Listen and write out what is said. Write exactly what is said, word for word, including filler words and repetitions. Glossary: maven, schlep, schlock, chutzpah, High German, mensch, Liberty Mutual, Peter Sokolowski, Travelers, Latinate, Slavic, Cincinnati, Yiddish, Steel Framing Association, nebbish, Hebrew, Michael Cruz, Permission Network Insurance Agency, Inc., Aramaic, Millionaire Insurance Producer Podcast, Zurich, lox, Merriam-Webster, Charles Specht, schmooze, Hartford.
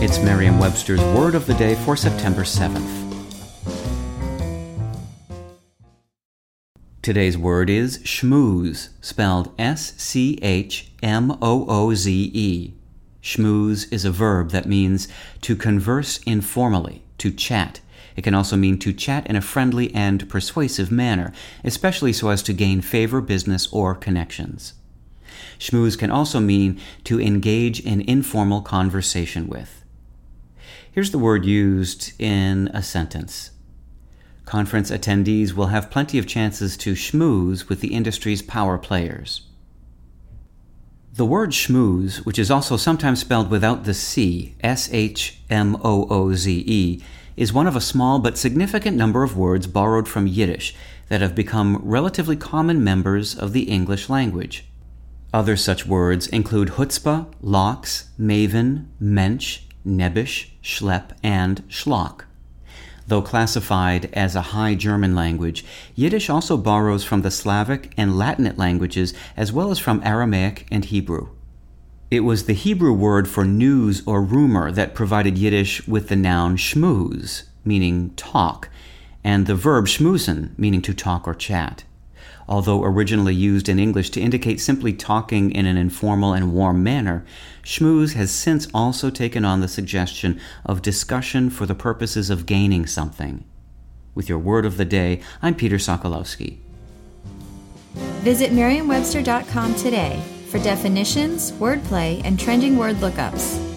It's Merriam-Webster's Word of the Day for September seventh. Today's word is schmooze, spelled S C H M O O Z E. Schmooze is a verb that means to converse informally, to chat. It can also mean to chat in a friendly and persuasive manner, especially so as to gain favor, business, or connections. Schmooze can also mean to engage in informal conversation with. Here's the word used in a sentence. Conference attendees will have plenty of chances to schmooze with the industry's power players. The word schmooze, which is also sometimes spelled without the C, S H M O O Z E, is one of a small but significant number of words borrowed from Yiddish that have become relatively common members of the English language. Other such words include chutzpah, lox, maven, mensch, nebbish, schlep, and schlock. Though classified as a High German language, Yiddish also borrows from the Slavic and Latinate languages, as well as from Aramaic and Hebrew. It was the Hebrew word for news or rumor that provided Yiddish with the noun schmooze, meaning talk, and the verb schmoozen, meaning to talk or chat. Although originally used in English to indicate simply talking in an informal and warm manner, schmooze has since also taken on the suggestion of discussion for the purposes of gaining something. With your Word of the Day, I'm Peter Sokolowski. Visit merriam webster dot com today for definitions, wordplay, and trending word lookups.